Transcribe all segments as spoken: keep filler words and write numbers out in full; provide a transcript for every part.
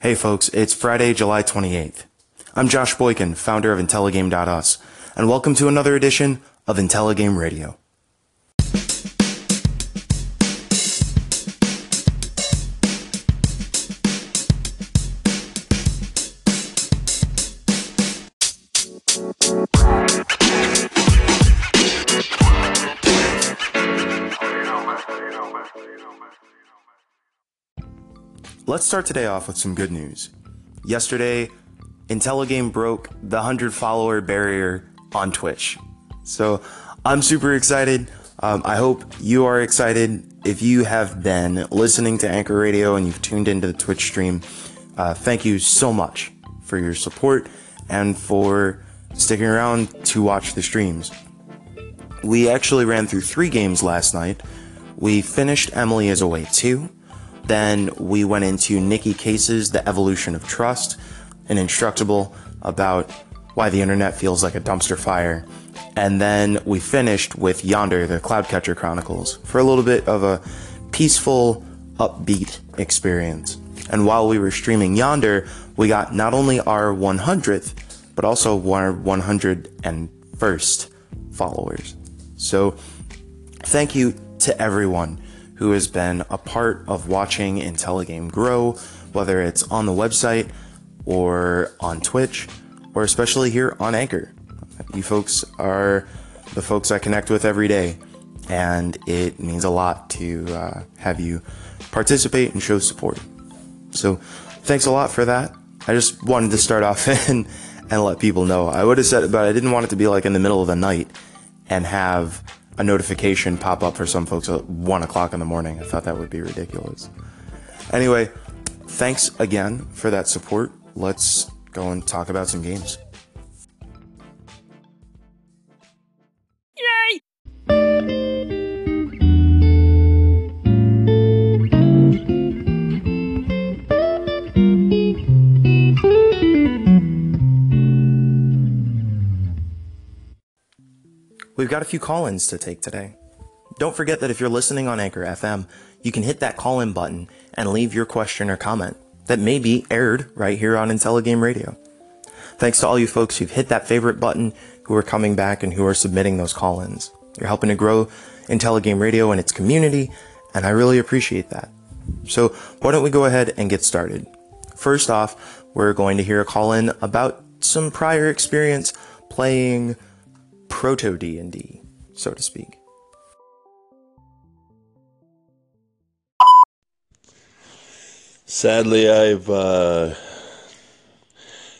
Hey folks, it's Friday, July twenty-eighth. I'm Josh Boykin, founder of Intelligame dot U S, and welcome to another edition of Intelligame Radio. Let's start today off with some good news. Yesterday, Intelligame broke the one hundred follower barrier on Twitch. So I'm super excited. Um, I hope you are excited. If you have been listening to Anchor Radio and you've tuned into the Twitch stream, uh, thank you so much for your support and for sticking around to watch the streams. We actually ran through three games last night. We finished Emily is Away two. Then we went into Nikki Case's The Evolution of Trust, an instructable about why the internet feels like a dumpster fire. And then we finished with Yonder, the Cloudcatcher Chronicles, for a little bit of a peaceful, upbeat experience. And while we were streaming Yonder, we got not only our one hundredth, but also our one hundred first followers. So thank you to everyone who has been a part of watching Intelligame grow, whether it's on the website or on Twitch, or especially here on Anchor. You folks are the folks I connect with every day, and it means a lot to uh, have you participate and show support. So thanks a lot for that. I just wanted to start off and, and let people know. I would have said it, but I didn't want it to be like in the middle of the night and have a notification pop up for some folks at one o'clock in the morning. I thought that would be ridiculous. Anyway, thanks again for that support. Let's go and talk about some games. Yay! We've got a few call-ins to take today. Don't forget that if you're listening on Anchor F M, you can hit that call-in button and leave your question or comment that may be aired right here on Intelligame Radio. Thanks to all you folks who've hit that favorite button, who are coming back, and who are submitting those call-ins. You're helping to grow Intelligame Radio and its community, and I really appreciate that. So why don't we go ahead and get started? First off, we're going to hear a call-in about some prior experience playing Proto D and D, so to speak. Sadly, I've uh,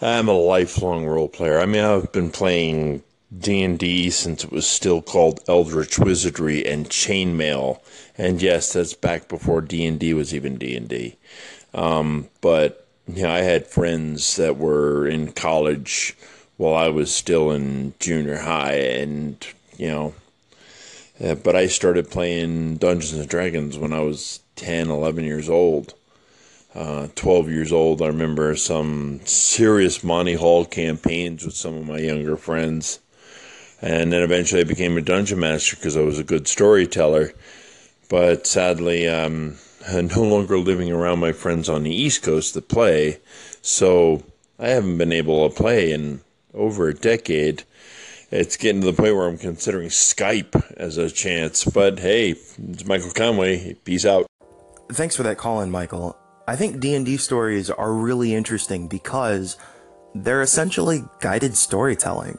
I'm a lifelong role player. I mean, I've been playing D and D since it was still called Eldritch Wizardry and Chainmail, and yes, that's back before D and D was even D and D. Um, but you know, I had friends that were in college while I was still in junior high, and, you know, uh, but I started playing Dungeons and Dragons when I was ten, eleven years old, uh, twelve years old. I remember some serious Monty Hall campaigns with some of my younger friends, and then eventually I became a dungeon master because I was a good storyteller, but sadly, um, I'm no longer living around my friends on the East Coast that play, so I haven't been able to play in over a decade. It's getting to the point where I'm considering Skype as a chance. But hey, it's Michael Conway. Peace out. Thanks for that call-in, Michael. I think D and D stories are really interesting because they're essentially guided storytelling.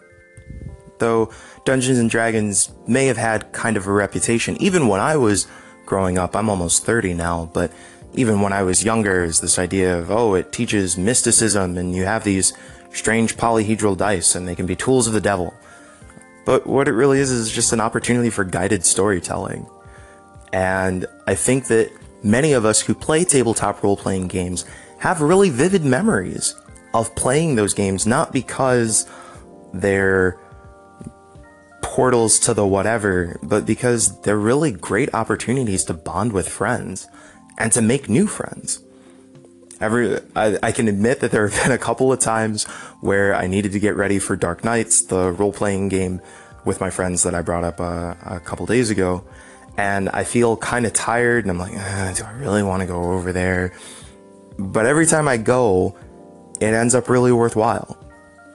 Though Dungeons and Dragons may have had kind of a reputation, even when I was growing up, I'm almost thirty now, but even when I was younger, is this idea of, oh, it teaches mysticism and you have these strange polyhedral dice, and they can be tools of the devil. But what it really is is just an opportunity for guided storytelling. And I think that many of us who play tabletop role-playing games have really vivid memories of playing those games, not because they're portals to the whatever, but because they're really great opportunities to bond with friends and to make new friends. Every, I, I can admit that there have been a couple of times where I needed to get ready for Dark Knights, the role-playing game with my friends that I brought up uh, a couple days ago, and I feel kind of tired, and I'm like, ah, do I really want to go over there? but every time I go, it ends up really worthwhile.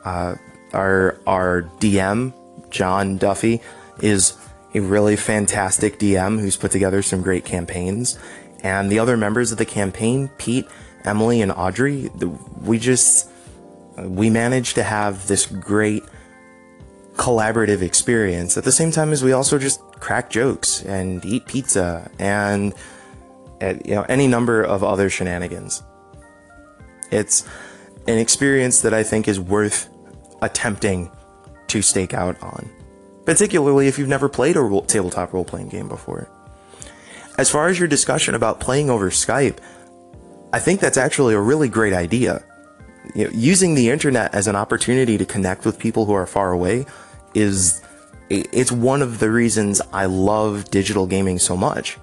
Uh, our our D M, John Duffy, is a really fantastic D M who's put together some great campaigns. And the other members of the campaign, Pete, Emily, and Audrey, we just, we managed to have this great collaborative experience at the same time as we also just crack jokes and eat pizza and, you know, any number of other shenanigans. It's an experience that I think is worth attempting to stake out on, particularly if you've never played a role- tabletop role-playing game before. As far as your discussion about playing over Skype, I think that's actually a really great idea. You know, using the internet as an opportunity to connect with people who are far away is, it's one of the reasons I love digital gaming so much.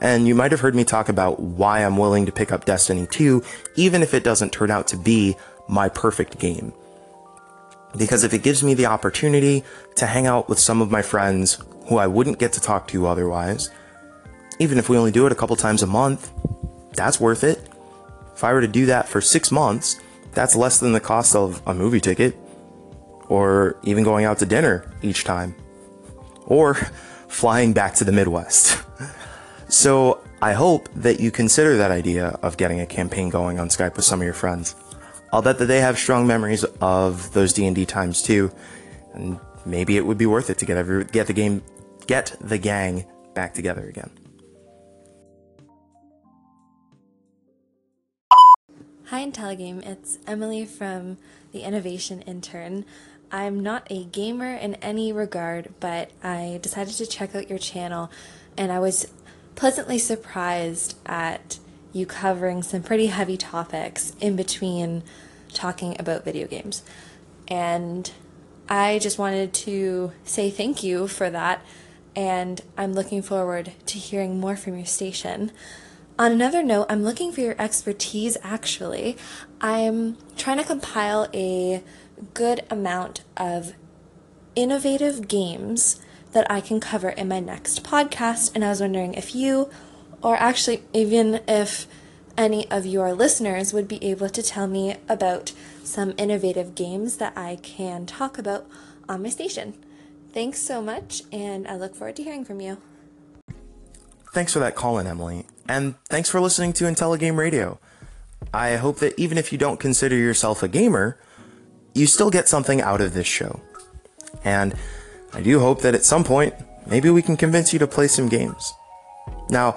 And you might have heard me talk about why I'm willing to pick up Destiny two, even if it doesn't turn out to be my perfect game. Because if it gives me the opportunity to hang out with some of my friends who I wouldn't get to talk to otherwise, even if we only do it a couple times a month, that's worth it. If I were to do that for six months, that's less than the cost of a movie ticket, or even going out to dinner each time, or flying back to the Midwest. So I hope that you consider that idea of getting a campaign going on Skype with some of your friends. I'll bet that they have strong memories of those D and D times too, and maybe it would be worth it to get every get the game get the gang back together again. Hi, Intelligame. It's Emily from the Innovation Intern. I'm not a gamer in any regard, but I decided to check out your channel, and I was pleasantly surprised at you covering some pretty heavy topics in between talking about video games. And I just wanted to say thank you for that, and I'm looking forward to hearing more from your station. On another note, I'm looking for your expertise, actually. I'm trying to compile a good amount of innovative games that I can cover in my next podcast, and I was wondering if you, or actually even if any of your listeners, would be able to tell me about some innovative games that I can talk about on my station. Thanks so much, and I look forward to hearing from you. Thanks for that call in, Emily. And thanks for listening to Intelligame Radio. I hope that even if you don't consider yourself a gamer, you still get something out of this show. And I do hope that at some point, maybe we can convince you to play some games. Now,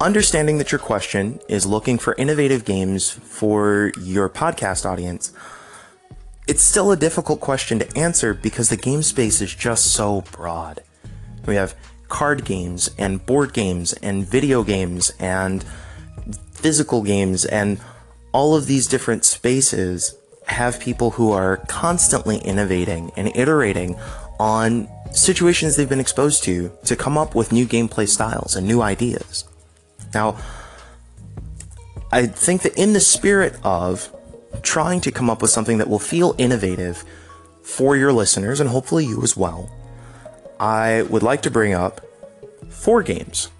understanding that your question is looking for innovative games for your podcast audience, it's still a difficult question to answer because the game space is just so broad. We have card games and board games and video games and physical games, and all of these different spaces have people who are constantly innovating and iterating on situations they've been exposed to to come up with new gameplay styles and new ideas. Now, I think that in the spirit of trying to come up with something that will feel innovative for your listeners and hopefully you as well, I would like to bring up four games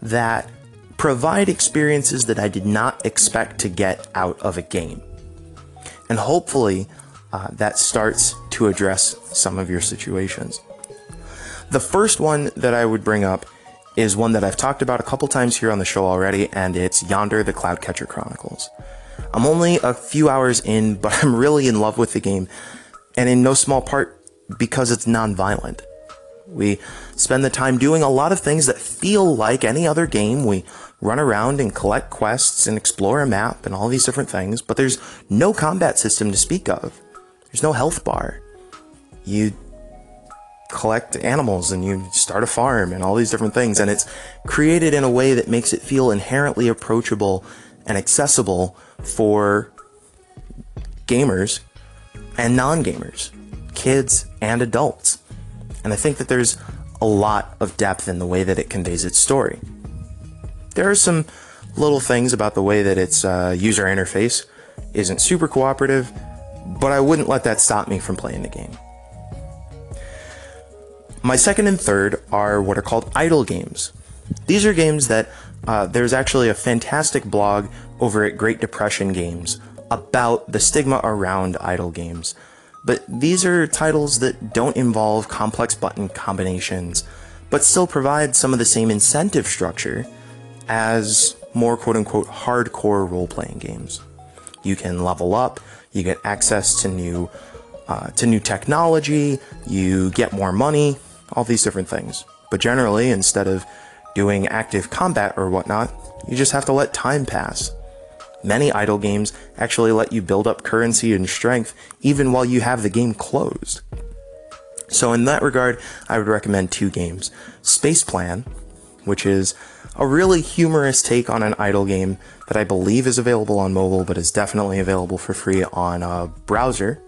that provide experiences that I did not expect to get out of a game. And hopefully uh, that starts to address some of your situations. The first one that I would bring up is one that I've talked about a couple times here on the show already, and it's Yonder, the Cloudcatcher Chronicles. I'm only a few hours in, but I'm really in love with the game, and in no small part because it's non-violent. We spend the time doing a lot of things that feel like any other game. We run around and collect quests and explore a map and all these different things, but there's no combat system to speak of. There's no health bar. You collect animals and you start a farm and all these different things, and it's created in a way that makes it feel inherently approachable and accessible for gamers and non-gamers, kids and adults. And I think that there's a lot of depth in the way that it conveys its story. There are some little things about the way that its uh, user interface isn't super cooperative, but I wouldn't let that stop me from playing the game. My second and third are what are called idle games. These are games that uh, there's actually a fantastic blog over at Great Depression Games about the stigma around idle games. But these are titles that don't involve complex button combinations, but still provide some of the same incentive structure as more quote-unquote hardcore role-playing games. You can level up, you get access to new uh, to new technology, you get more money, all these different things. But generally, instead of doing active combat or whatnot, you just have to let time pass. Many idle games actually let you build up currency and strength even while you have the game closed. So in that regard, I would recommend two games. Space Plan, which is a really humorous take on an idle game that I believe is available on mobile, but is definitely available for free on a browser,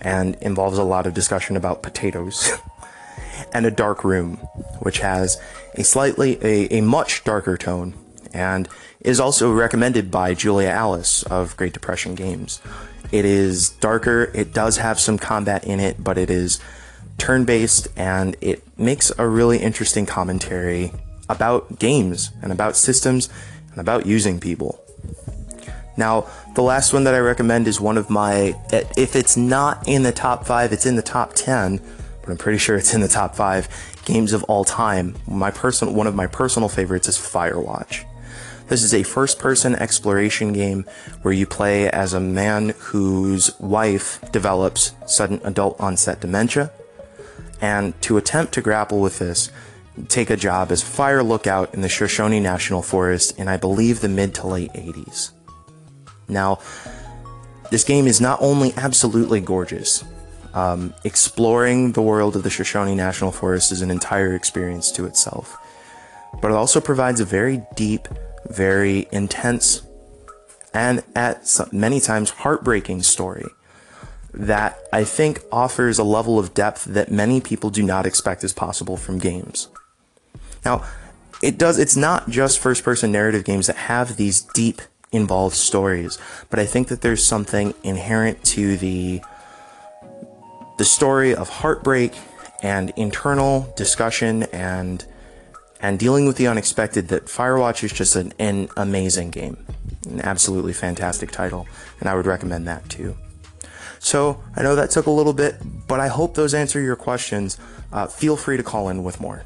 and involves a lot of discussion about potatoes. And a Dark Room, which has a slightly, a, a much darker tone, and is also recommended by Julia Alice of Great Depression Games. It is darker, it does have some combat in it, but it is turn-based, and it makes a really interesting commentary about games, and about systems, and about using people. Now, the last one that I recommend is one of my, if it's not in the top five, it's in the top ten, but I'm pretty sure it's in the top five games of all time. My person, one of my personal favorites is Firewatch. This is a first-person exploration game where you play as a man whose wife develops sudden adult-onset dementia, and to attempt to grapple with this, take a job as fire lookout in the Shoshone National Forest in, I believe, the mid to late eighties. Now, this game is not only absolutely gorgeous, um, exploring the world of the Shoshone National Forest is an entire experience to itself, but it also provides a very deep, very intense, and at some, many times heartbreaking story that I think offers a level of depth that many people do not expect is possible from games. Now, it does, it's not just first-person narrative games that have these deep, involved stories, but I think that there's something inherent to the, the story of heartbreak and internal discussion and, and dealing with the unexpected that Firewatch is just an, an amazing game, an absolutely fantastic title, and I would recommend that too. So, I know that took a little bit, but I hope those answer your questions. Uh, feel free to call in with more.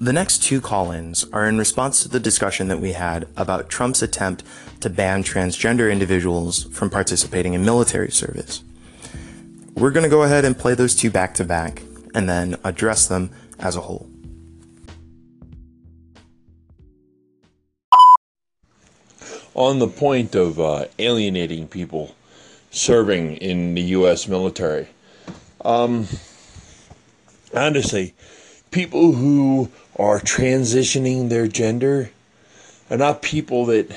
The next two call-ins are in response to the discussion that we had about Trump's attempt to ban transgender individuals from participating in military service. We're going to go ahead and play those two back-to-back, and then address them as a whole. On the point of uh, alienating people serving in the U S military, um, honestly, people who are transitioning their gender are not people that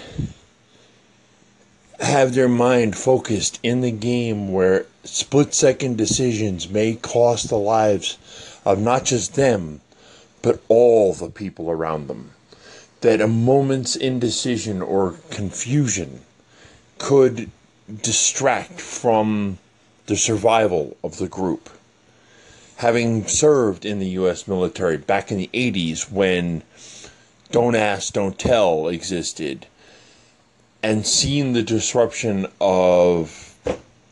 have their mind focused in the game where split-second decisions may cost the lives of not just them, but all the people around them. That a moment's indecision or confusion could distract from the survival of the group. Having served in the U S military back in the eighties when Don't Ask, Don't Tell existed, and seen the disruption of,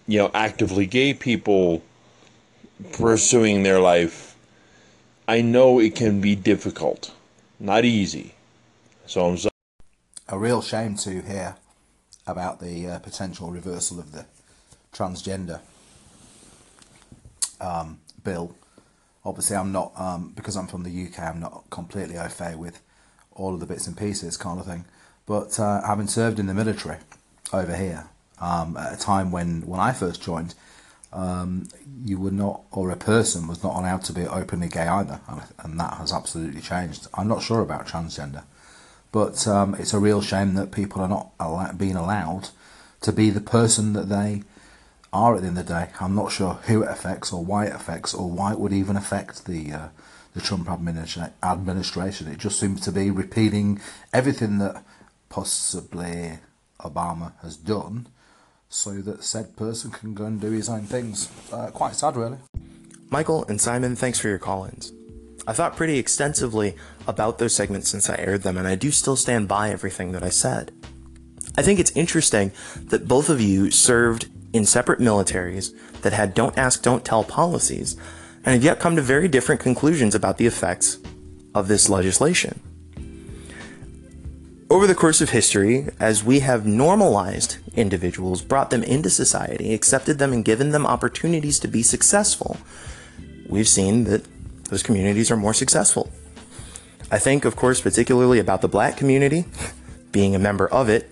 you know, actively gay people pursuing their life, I know it can be difficult, not easy. So I'm sorry. A real shame to hear about the uh, potential reversal of the transgender um, bill. Obviously, I'm not, um, because I'm from the U K, I'm not completely au fait with all of the bits and pieces kind of thing. But uh, having served in the military over here, um, at a time when, when I first joined, um, you were not, or a person was not allowed to be openly gay either. And, and that has absolutely changed. I'm not sure about transgender. But um, it's a real shame that people are not al- being allowed to be the person that they are at the end of the day. I'm not sure who it affects or why it affects or why it would even affect the uh, the Trump administra- administration. It just seems to be repeating everything that possibly Obama has done so that said person can go and do his own things. Uh, quite sad, really. Michael and Simon, thanks for your call-ins. I thought pretty extensively about those segments since I aired them, and I do still stand by everything that I said. I think it's interesting that both of you served in separate militaries that had don't ask, don't tell policies, and have yet come to very different conclusions about the effects of this legislation. Over the course of history, as we have normalized individuals, brought them into society, accepted them, and given them opportunities to be successful, we've seen that those communities are more successful. I think, of course, particularly about the Black community, being a member of it,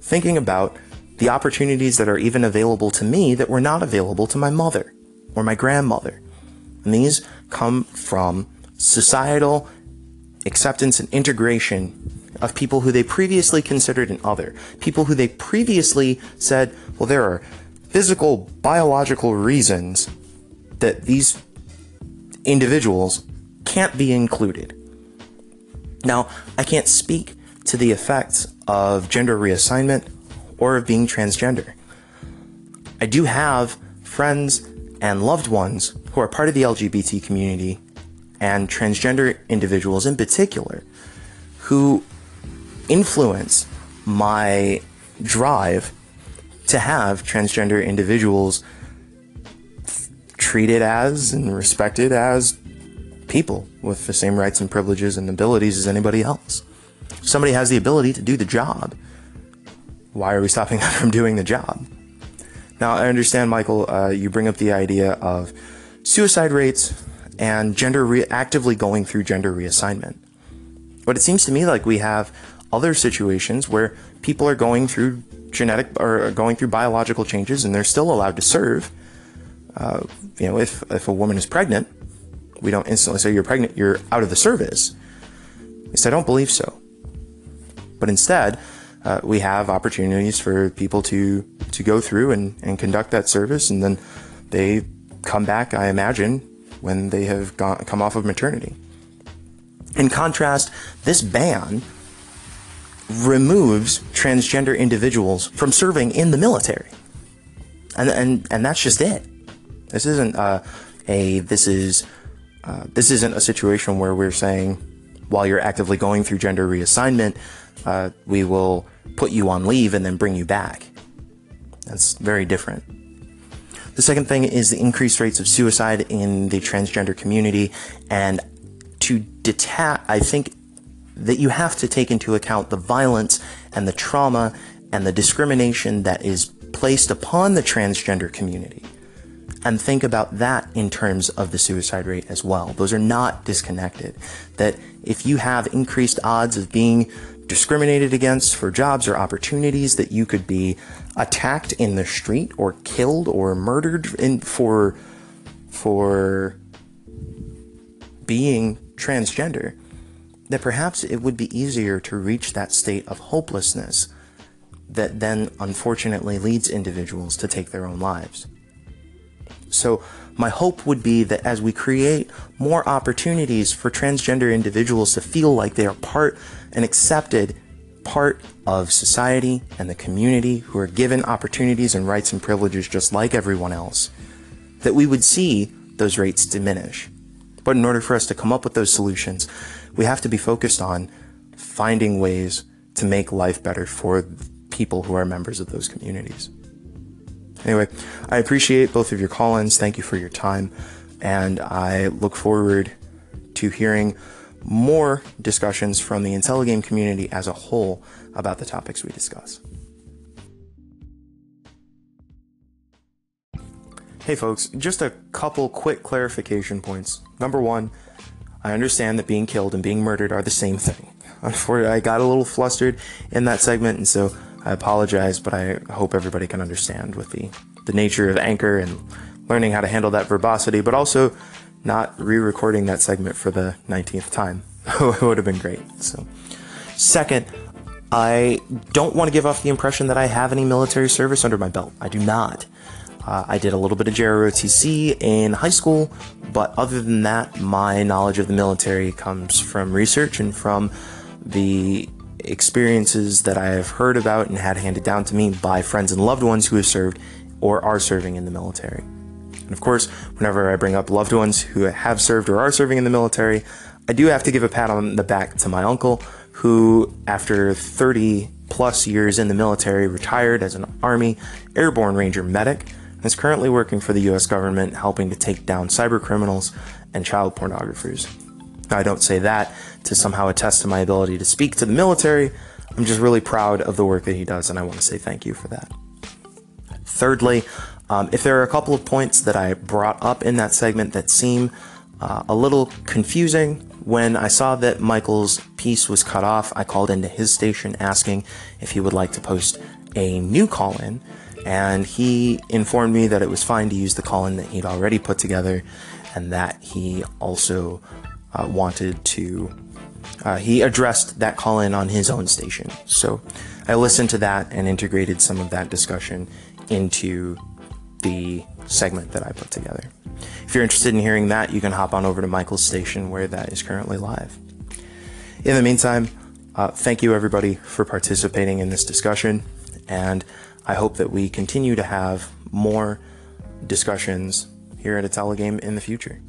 thinking about the opportunities that are even available to me that were not available to my mother or my grandmother. And these come from societal acceptance and integration of people who they previously considered an other, people who they previously said, well, there are physical, biological reasons that these individuals can't be included. Now, I can't speak to the effects of gender reassignment or of being transgender. I do have friends and loved ones who are part of the L G B T community and transgender individuals in particular who influence my drive to have transgender individuals treated as and respected as people with the same rights and privileges and abilities as anybody else. If somebody has the ability to do the job, why are we stopping them from doing the job? Now, I understand, Michael, uh, you bring up the idea of suicide rates and gender re- actively going through gender reassignment. But it seems to me like we have other situations where people are going through genetic or going through biological changes and they're still allowed to serve. Uh, you know, if, if a woman is pregnant, we don't instantly say you're pregnant, you're out of the service. At least I don't believe so. But instead, uh, we have opportunities for people to, to go through and, and conduct that service. And then they come back, I imagine, when they have gone, come off of maternity. In contrast, this ban removes transgender individuals from serving in the military, and and and that's just it. This isn't uh, a this is uh, this isn't a situation where we're saying while you're actively going through gender reassignment, uh, we will put you on leave and then bring you back. That's very different. The second thing is the increased rates of suicide in the transgender community, and to detach, I think that you have to take into account the violence and the trauma and the discrimination that is placed upon the transgender community, and think about that in terms of the suicide rate as well. Those are not disconnected. That if you have increased odds of being discriminated against for jobs or opportunities, that you could be attacked in the street or killed or murdered in, for for being transgender, that perhaps it would be easier to reach that state of hopelessness that then unfortunately leads individuals to take their own lives. So my hope would be that as we create more opportunities for transgender individuals to feel like they are part and accepted part of society and the community, who are given opportunities and rights and privileges just like everyone else, that we would see those rates diminish. But in order for us to come up with those solutions, we have to be focused on finding ways to make life better for people who are members of those communities. Anyway, I appreciate both of your call-ins. Thank you for your time. And I look forward to hearing more discussions from the Intelligame community as a whole about the topics we discuss. Hey folks, just a couple quick clarification points. Number one, I understand that being killed and being murdered are the same thing. Unfortunately, I got a little flustered in that segment, and so I apologize, but I hope everybody can understand with the, the nature of Anchor and learning how to handle that verbosity, but also not re-recording that segment for the nineteenth time. It would have been great. So, second, I don't want to give off the impression that I have any military service under my belt. I do not. Uh, I did a little bit of J R O T C in high school, but other than that, my knowledge of the military comes from research and from the experiences that I have heard about and had handed down to me by friends and loved ones who have served or are serving in the military. And of course, whenever I bring up loved ones who have served or are serving in the military, I do have to give a pat on the back to my uncle, who, after thirty plus years in the military, retired as an Army Airborne Ranger medic, and is currently working for the U S government, helping to take down cyber criminals and child pornographers. Now, I don't say that to somehow attest to my ability to speak to the military. I'm just really proud of the work that he does, and I want to say thank you for that. Thirdly, um, if there are a couple of points that I brought up in that segment that seem uh, a little confusing, when I saw that Michael's piece was cut off, I called into his station asking if he would like to post a new call-in, and he informed me that it was fine to use the call-in that he'd already put together, and that he also uh, wanted to... Uh, he addressed that call-in on his own station. So I listened to that and integrated some of that discussion into the segment that I put together. If you're interested in hearing that, you can hop on over to Michael's station where that is currently live. In the meantime, uh, thank you everybody for participating in this discussion, and I hope that we continue to have more discussions here at Intelligame in the future.